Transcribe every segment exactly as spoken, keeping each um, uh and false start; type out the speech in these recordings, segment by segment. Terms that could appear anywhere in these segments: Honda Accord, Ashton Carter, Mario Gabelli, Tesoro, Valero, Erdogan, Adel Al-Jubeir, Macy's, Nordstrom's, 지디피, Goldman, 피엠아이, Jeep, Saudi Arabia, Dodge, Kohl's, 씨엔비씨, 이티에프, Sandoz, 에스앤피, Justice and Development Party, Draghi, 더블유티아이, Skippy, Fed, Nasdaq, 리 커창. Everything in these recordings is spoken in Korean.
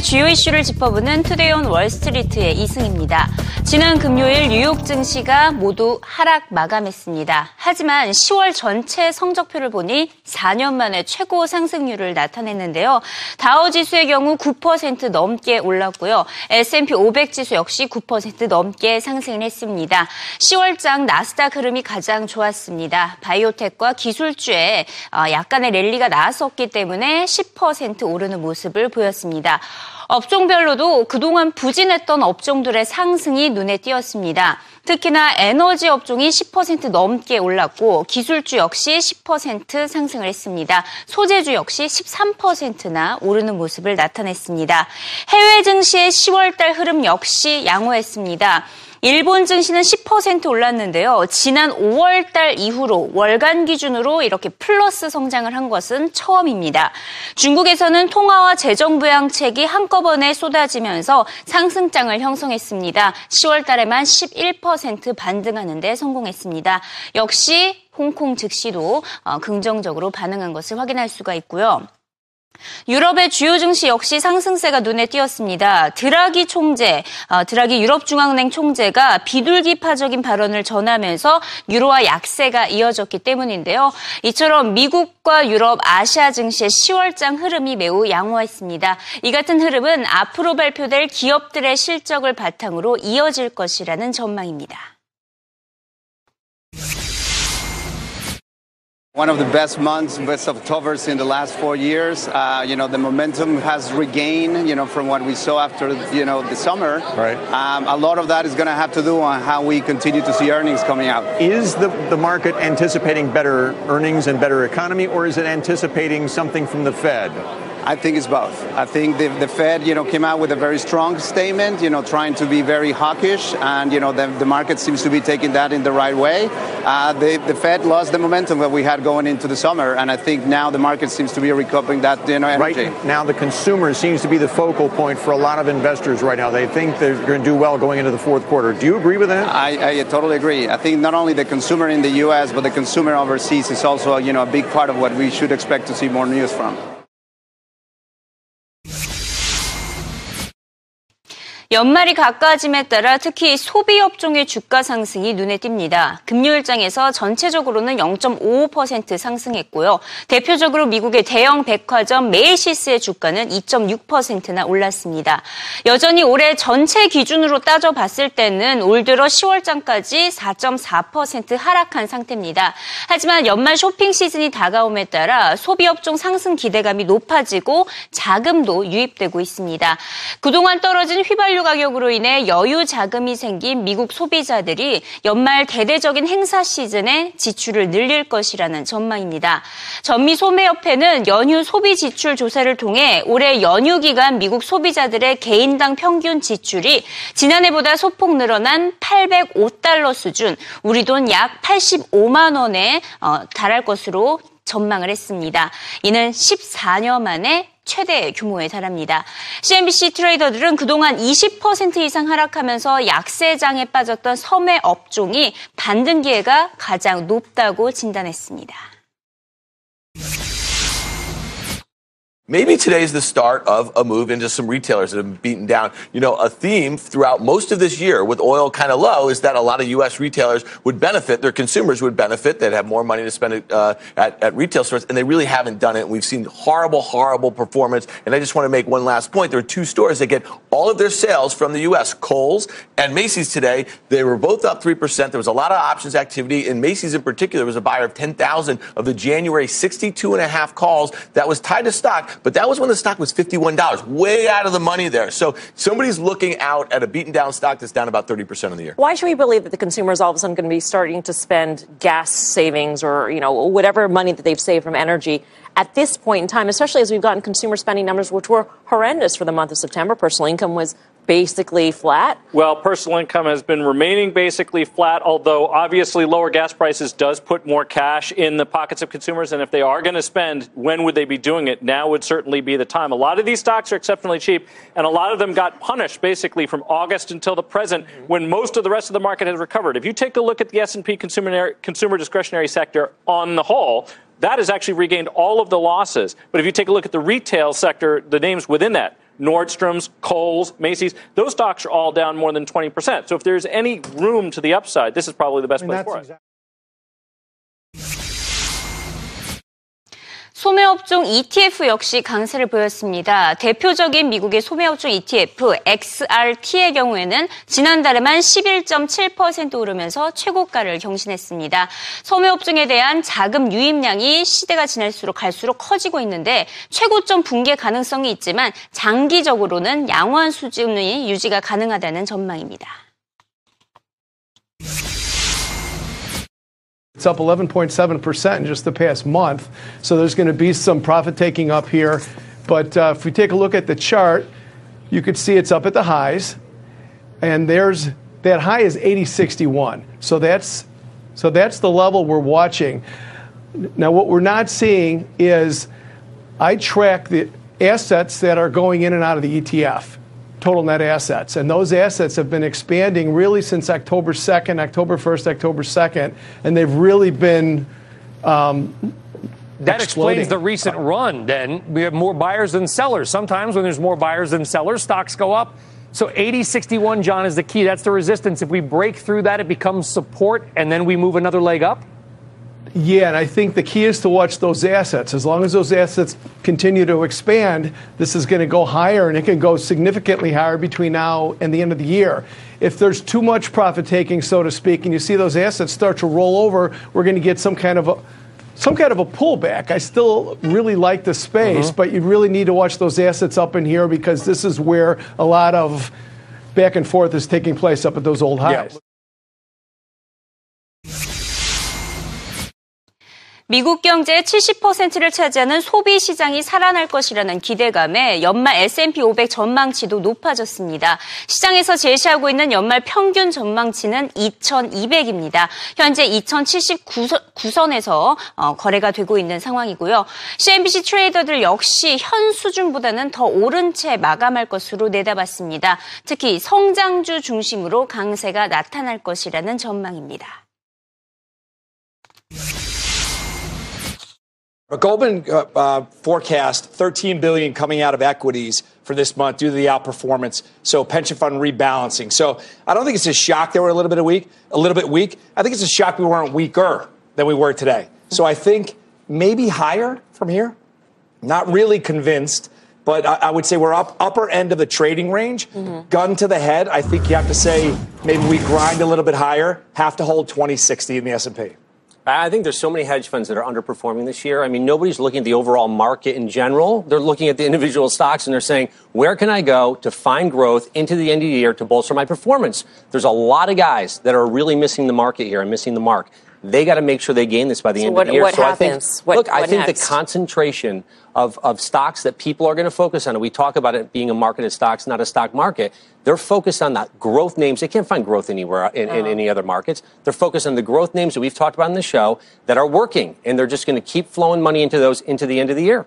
오늘의 주요 이슈를 짚어보는 투데이 온 월스트리트의 이승입니다. 지난 금요일 뉴욕 증시가 모두 하락 마감했습니다. 하지만 시월 전체 성적표를 보니 사 년 만에 최고 상승률을 나타냈는데요. 다우지수의 경우 구 퍼센트 넘게 올랐고요. 에스 앤 피 오백 지수 역시 구 퍼센트 넘게 상승했습니다. 시월장 나스닥 흐름이 가장 좋았습니다. 바이오텍과 기술주에 약간의 랠리가 나왔었기 때문에 십 퍼센트 오르는 모습을 보였습니다. 업종별로도 그동안 부진했던 업종들의 상승이 눈에 띄었습니다. 특히나 에너지 업종이 십 퍼센트 넘게 올랐고 기술주 역시 십 퍼센트 상승을 했습니다. 소재주 역시 십삼 퍼센트나 오르는 모습을 나타냈습니다. 해외 증시의 시월달 흐름 역시 양호했습니다. 일본 증시는 십 퍼센트 올랐는데요. 지난 오월달 이후로 월간 기준으로 이렇게 플러스 성장을 한 것은 처음입니다. 중국에서는 통화와 재정 부양책이 한꺼번에 쏟아지면서 상승장을 형성했습니다. 시월달에만 십일 퍼센트 반등하는 데 성공했습니다. 역시 홍콩 증시도 긍정적으로 반응한 것을 확인할 수가 있고요. 유럽의 주요 증시 역시 상승세가 눈에 띄었습니다. 드라기 총재, 드라기 유럽중앙은행 총재가 비둘기파적인 발언을 전하면서 유로화 약세가 이어졌기 때문인데요. 이처럼 미국과 유럽, 아시아 증시의 시월장 흐름이 매우 양호했습니다. 이 같은 흐름은 앞으로 발표될 기업들의 실적을 바탕으로 이어질 것이라는 전망입니다. One of the best months, best Octobers in the last four years. Uh, you know, the momentum has regained, you know, from what we saw after, you know, the summer. Right. Um, a lot of that is going to have to do on how we continue to see earnings coming out. Is the, the market anticipating better earnings and better economy, or is it anticipating something from the Fed? I think it's both. I think the, the Fed, you know, came out with a very strong statement, you know, trying to be very hawkish, and, you know, the, the market seems to be taking that in the right way. Uh, the, the Fed lost the momentum that we had going into the summer, and I think now the market seems to be recovering that, you know, energy. Right now the consumer seems to be the focal point for a lot of investors right now. They think they're going to do well going into the fourth quarter. Do you agree with that? I, I totally agree. I think not only the consumer in the U S, but the consumer overseas is also, you know, a big part of what we should expect to see more news from. 연말이 가까워짐에 따라 특히 소비업종의 주가 상승이 눈에 띕니다. 금요일장에서 전체적으로는 영 점 오오 퍼센트 상승했고요. 대표적으로 미국의 대형 백화점 메이시스의 주가는 이 점 육 퍼센트나 올랐습니다. 여전히 올해 전체 기준으로 따져봤을 때는 올 들어 시월장까지 사 점 사 퍼센트 하락한 상태입니다. 하지만 연말 쇼핑 시즌이 다가옴에 따라 소비업종 상승 기대감이 높아지고 자금도 유입되고 있습니다. 그동안 떨어진 휘발유 가격으로 인해 여유 자금이 생긴 미국 소비자들이 연말 대대적인 행사 시즌에 지출을 늘릴 것이라는 전망입니다. 전미 소매협회는 연휴 소비 지출 조사를 통해 올해 연휴 기간 미국 소비자들의 개인당 평균 지출이 지난해보다 소폭 늘어난 팔백오 달러 수준, 우리 돈 약 팔십오만 원에 달할 것으로 전망을 했습니다. 이는 십사 년 만에 최대 규모에 달합니다. 씨엔비씨 트레이더들은 그동안 이십 퍼센트 이상 하락하면서 약세장에 빠졌던 섬유 업종이 반등 기회가 가장 높다고 진단했습니다. Maybe today's the start of a move into some retailers that have beaten down. You know, a theme throughout most of this year with oil kind of low is that a lot of U S retailers would benefit, their consumers would benefit, they'd have more money to spend at, uh, at, at retail stores, and they really haven't done it. We've seen horrible, horrible performance, and I just want to make one last point. There are two stores that get all of their sales from the U S, Kohl's and Macy's today. They were both up three percent. There was a lot of options activity, and Macy's in particular was a buyer of ten thousand of the January sixty-two and a half calls that was tied to stock. But that was when the stock was fifty-one dollars, way out of the money there. So somebody's looking out at a beaten down stock that's down about thirty percent in the year. Why should we believe that the consumer is all of a sudden going to be starting to spend gas savings or, you know, whatever money that they've saved from energy at this point in time, especially as we've gotten consumer spending numbers which were horrendous for the month of September? Personal income was basically flat. Well, personal income has been remaining basically flat, although obviously lower gas prices does put more cash in the pockets of consumers. And if they are going to spend, when would they be doing it? Now would certainly be the time. A lot of these stocks are exceptionally cheap, and a lot of them got punished basically from August until the present when most of the rest of the market has recovered. If you take a look at the S and P consumer, consumer discretionary sector on the whole, that has actually regained all of the losses. But if you take a look at the retail sector, the names within that, Nordstrom's, Kohl's, Macy's, those stocks are all down more than twenty percent. So if there's any room to the upside, this is probably the best I mean, place for exactly- it. 소매업종 이티에프 역시 강세를 보였습니다. 대표적인 미국의 소매업종 이티에프 엑스알티의 경우에는 지난달에만 십일 점 칠 퍼센트 오르면서 최고가를 경신했습니다. 소매업종에 대한 자금 유입량이 시대가 지날수록 갈수록 커지고 있는데 최고점 붕괴 가능성이 있지만 장기적으로는 양호한 수준이 유지가 가능하다는 전망입니다. It's up eleven point seven percent in just the past month. So there's going to be some profit taking up here. But uh, if we take a look at the chart, you could see it's up at the highs. And there's that high is eighty sixty-one. So that's so that's the level we're watching. Now, what we're not seeing is I track the assets that are going in and out of the E T F. Total net assets. And those assets have been expanding really since October second, October first, October second. And they've really been um, That exploding. Explains the recent run, then. We have more buyers than sellers. Sometimes when there's more buyers than sellers, stocks go up. So eighty sixty-one, John, is the key. That's the resistance. If we break through that, it becomes support, and then we move another leg up? Yeah, and I think the key is to watch those assets. As long as those assets continue to expand, this is going to go higher, and it can go significantly higher between now and the end of the year. If there's too much profit taking, so to speak, and you see those assets start to roll over, we're going to get some kind of a some kind of a pullback. I still really like the space, uh-huh. but you really need to watch those assets up in here because this is where a lot of back and forth is taking place up at those old highs. Yeah. 미국 경제의 칠십 퍼센트를 차지하는 소비 시장이 살아날 것이라는 기대감에 연말 에스 앤 피 오백 전망치도 높아졌습니다. 시장에서 제시하고 있는 연말 평균 전망치는 이천이백입니다. 현재 이천칠십구 선에서 거래가 되고 있는 상황이고요. 씨엔비씨 트레이더들 역시 현 수준보다는 더 오른 채 마감할 것으로 내다봤습니다. 특히 성장주 중심으로 강세가 나타날 것이라는 전망입니다. But Goldman uh, uh, forecast thirteen billion dollars coming out of equities for this month due to the outperformance. So pension fund rebalancing. So I don't think it's a shock that we're a little bit a weak, a little bit weak. I think it's a shock we weren't weaker than we were today. So I think maybe higher from here. Not really convinced, but I, I would say we're up upper end of the trading range. Mm-hmm. Gun to the head. I think you have to say maybe we grind a little bit higher. Have to hold twenty sixty in the S and P. I think there's so many hedge funds that are underperforming this year. I mean, nobody's looking at the overall market in general. They're looking at the individual stocks and they're saying, where can I go to find growth into the end of the year to bolster my performance? There's a lot of guys that are really missing the market here and missing the mark. They got to make sure they gain this by the so end what, of the year. What so happens? I think, what, look, what I think next? The concentration of, of stocks that people are going to focus on, and we talk about it being a market of stocks, not a stock market. They're focused on the growth names. They can't find growth anywhere in, in, in any other markets. They're focused on the growth names that we've talked about in the show that are working, and they're just going to keep flowing money into those into the end of the year.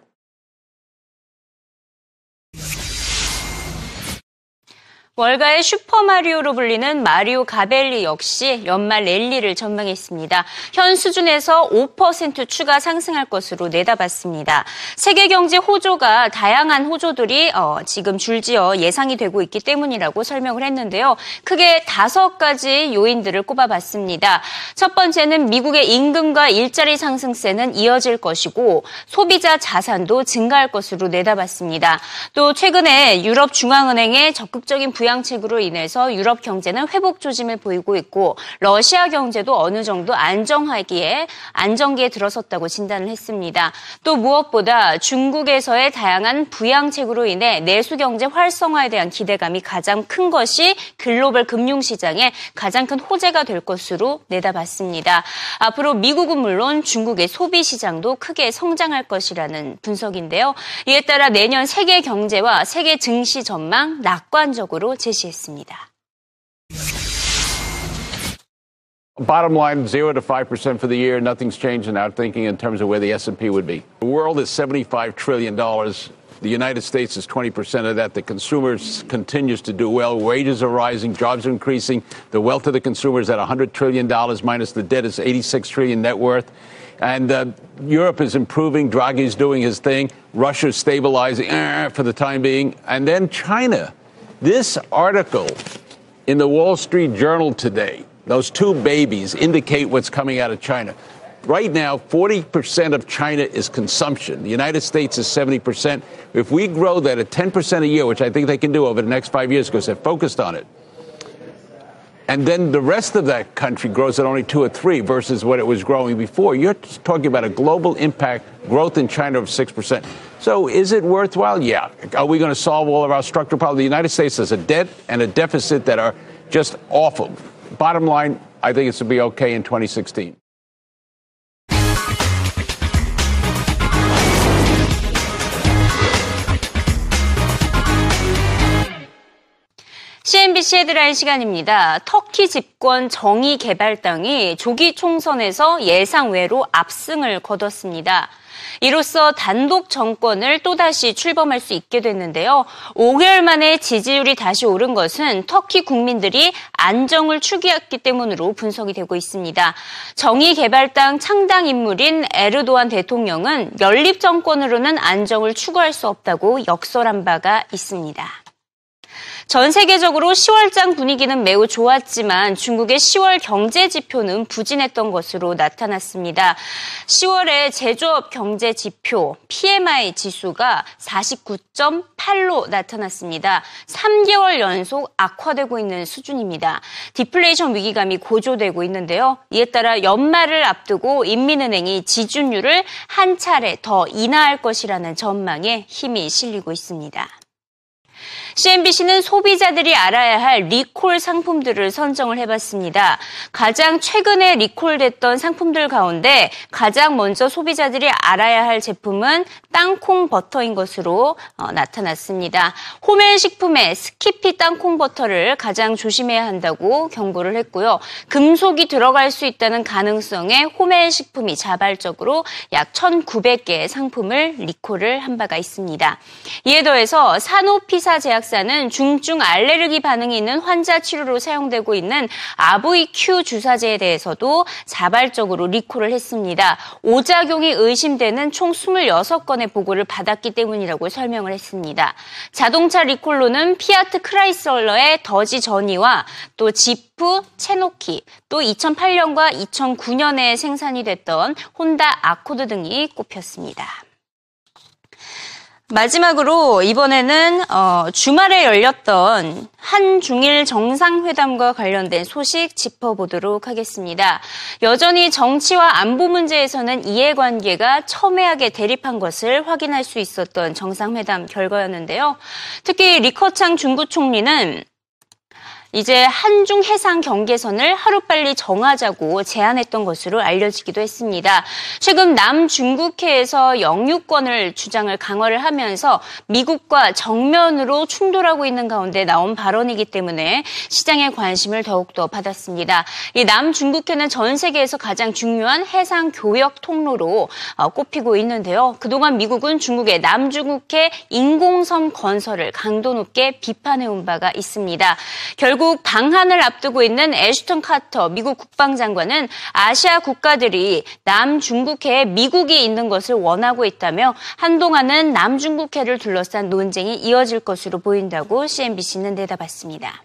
월가의 슈퍼마리오로 불리는 마리오 가벨리 역시 연말 랠리를 전망했습니다. 현 수준에서 오 퍼센트 추가 상승할 것으로 내다봤습니다. 세계 경제 호조가 다양한 호조들이 어, 지금 줄지어 예상이 되고 있기 때문이라고 설명을 했는데요. 크게 다섯 가지 요인들을 꼽아봤습니다. 첫 번째는 미국의 임금과 일자리 상승세는 이어질 것이고 소비자 자산도 증가할 것으로 내다봤습니다. 또 최근에 유럽 중앙은행의 적극적인 부 부양책으로 인해서 유럽 경제는 회복 조짐을 보이고 있고 러시아 경제도 어느 정도 안정하기에 안정기에 들어섰다고 진단을 했습니다. 또 무엇보다 중국에서의 다양한 부양책으로 인해 내수 경제 활성화에 대한 기대감이 가장 큰 것이 글로벌 금융시장의 가장 큰 호재가 될 것으로 내다봤습니다. 앞으로 미국은 물론 중국의 소비 시장도 크게 성장할 것이라는 분석인데요. 이에 따라 내년 세계 경제와 세계 증시 전망 낙관적으로 제시했습니다. Bottom line, zero to five percent for the year. Nothing's changed in our thinking in terms of where the S and P would be. The world is seventy-five trillion dollars. The United States is twenty percent of that. The consumer continues to do well. Wages are rising. Jobs are increasing. The wealth of the consumer is at one hundred trillion dollars minus the debt is eighty-six trillion net worth. And uh, Europe is improving. Draghi's doing his thing. Russia's stabilizing uh, for the time being. And then China. This article in the Wall Street Journal today, those two babies indicate what's coming out of China. Right now, forty percent of China is consumption. The United States is seventy percent. If we grow that at ten percent a year, which I think they can do over the next five years because they're focused on it, and then the rest of that country grows at only two or three versus what it was growing before, you're talking about a global impact growth in China of six percent. So is it worthwhile? Yeah. Are we going to solve all of our structural problems? The United States has a debt and a deficit that are just awful. Bottom line, I think it's going to be okay in twenty sixteen. 씨엔비씨 헤드라인 시간입니다. 터키 집권 정의개발당이 조기 총선에서 예상외로 압승을 거뒀습니다. 이로써 단독 정권을 또다시 출범할 수 있게 됐는데요. 오 개월 만에 지지율이 다시 오른 것은 터키 국민들이 안정을 추구했기 때문으로 분석이 되고 있습니다. 정의개발당 창당 인물인 에르도안 대통령은 연립 정권으로는 안정을 추구할 수 없다고 역설한 바가 있습니다. 전 세계적으로 시월장 분위기는 매우 좋았지만 중국의 시월 경제 지표는 부진했던 것으로 나타났습니다. 시월에 제조업 경제 지표 피엠아이 지수가 사십구 점 팔로 나타났습니다. 삼 개월 연속 악화되고 있는 수준입니다. 디플레이션 위기감이 고조되고 있는데요. 이에 따라 연말을 앞두고 인민은행이 지준율을 한 차례 더 인하할 것이라는 전망에 힘이 실리고 있습니다. 씨엔비씨는 소비자들이 알아야 할 리콜 상품들을 선정을 해봤습니다. 가장 최근에 리콜됐던 상품들 가운데 가장 먼저 소비자들이 알아야 할 제품은 땅콩버터인 것으로 나타났습니다. 호멜식품의 스키피 땅콩버터를 가장 조심해야 한다고 경고를 했고요. 금속이 들어갈 수 있다는 가능성에 호멜식품이 자발적으로 약 천구백 개의 상품을 리콜을 한 바가 있습니다. 이에 더해서 산호피사 제약 사는 중증 알레르기 반응이 있는 환자 치료로 사용되고 있는 아브이큐 주사제에 대해서도 자발적으로 리콜을 했습니다. 오작용이 의심되는 총 이십육 건의 보고를 받았기 때문이라고 설명을 했습니다. 자동차 리콜로는 피아트 크라이슬러의 더지 저니와 또 지프, 체노키, 또 이천팔 년과 이천구 년에 생산이 됐던 혼다 아코드 등이 꼽혔습니다. 마지막으로 이번에는 어, 주말에 열렸던 한중일 정상회담과 관련된 소식 짚어보도록 하겠습니다. 여전히 정치와 안보 문제에서는 이해관계가 첨예하게 대립한 것을 확인할 수 있었던 정상회담 결과였는데요. 특히 리 커창 중국 총리는 이제 한중 해상 경계선을 하루빨리 정하자고 제안했던 것으로 알려지기도 했습니다. 최근 남중국해에서 영유권을 주장을 강화를 하면서 미국과 정면으로 충돌하고 있는 가운데 나온 발언이기 때문에 시장의 관심을 더욱더 받았습니다. 이 남중국해는 전 세계에서 가장 중요한 해상 교역 통로로 꼽히고 있는데요. 그동안 미국은 중국의 남중국해 인공섬 건설을 강도 높게 비판해온 바가 있습니다. 결국 방한을 앞두고 있는 애슈턴 카터 미국 국방장관은 아시아 국가들이 남중국해에 미국이 있는 것을 원하고 있다며 한동안은 남중국해를 둘러싼 논쟁이 이어질 것으로 보인다고 씨엔비씨는 내다봤습니다.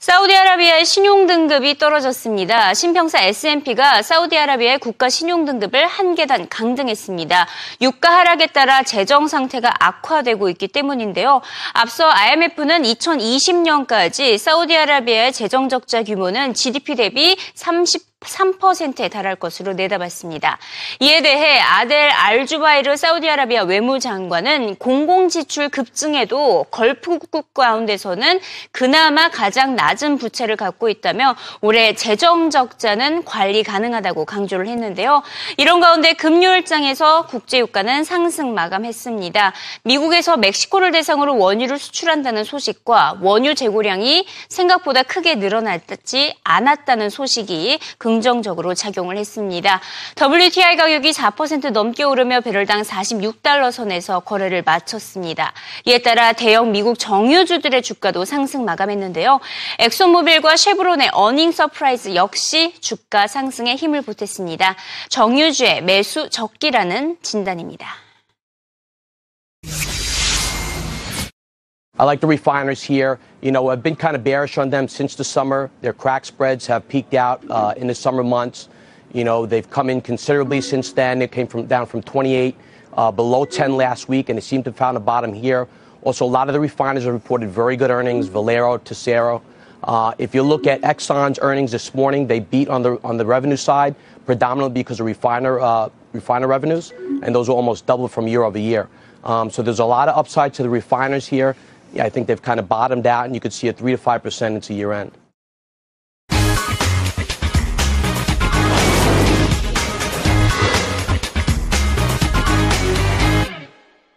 사우디아라비아의 신용등급이 떨어졌습니다. 신평사 에스앤피가 사우디아라비아의 국가 신용등급을 한 계단 강등했습니다. 유가 하락에 따라 재정 상태가 악화되고 있기 때문인데요. 앞서 아이엠에프는 이천이십 년까지 사우디아라비아의 재정적자 규모는 지디피 대비 삼십삼 퍼센트에 달할 것으로 내다봤습니다. 이에 대해 아델 알주바이르 사우디아라비아 외무장관은 공공지출 급증에도 걸프국 가운데서는 그나마 가장 낮은 부채를 갖고 있다며 올해 재정적자는 관리 가능하다고 강조를 했는데요. 이런 가운데 금요일장에서 국제유가는 상승 마감했습니다. 미국에서 멕시코를 대상으로 원유를 수출한다는 소식과 원유 재고량이 생각보다 크게 늘어나지 않았다는 소식이 금 긍정적으로 작용을 했습니다. 더블유티아이 가격이 사 퍼센트 넘게 오르며 배럴당 사십육 달러 선에서 거래를 마쳤습니다. 이에 따라 대형 미국 정유주들의 주가도 상승 마감했는데요. 엑손모빌과 쉐브론의 어닝 서프라이즈 역시 주가 상승에 힘을 보탰습니다. 정유주의 매수 적기라는 진단입니다. I like the refiners here. You know, I've been kind of bearish on them since the summer. Their crack spreads have peaked out uh, in the summer months. You know, they've come in considerably since then. It came from down from twenty-eight, uh, below ten last week, and it seemed to have found a bottom here. Also, a lot of the refiners have reported very good earnings, Valero, Tesoro. Uh, if you look at Exxon's earnings this morning, they beat on the on the revenue side, predominantly because of refiner uh, refiner revenues, and those were almost doubled from year over year. Um, so there's a lot of upside to the refiners here. I think they've kind of bottomed out, and you could see a three to five percent into year end.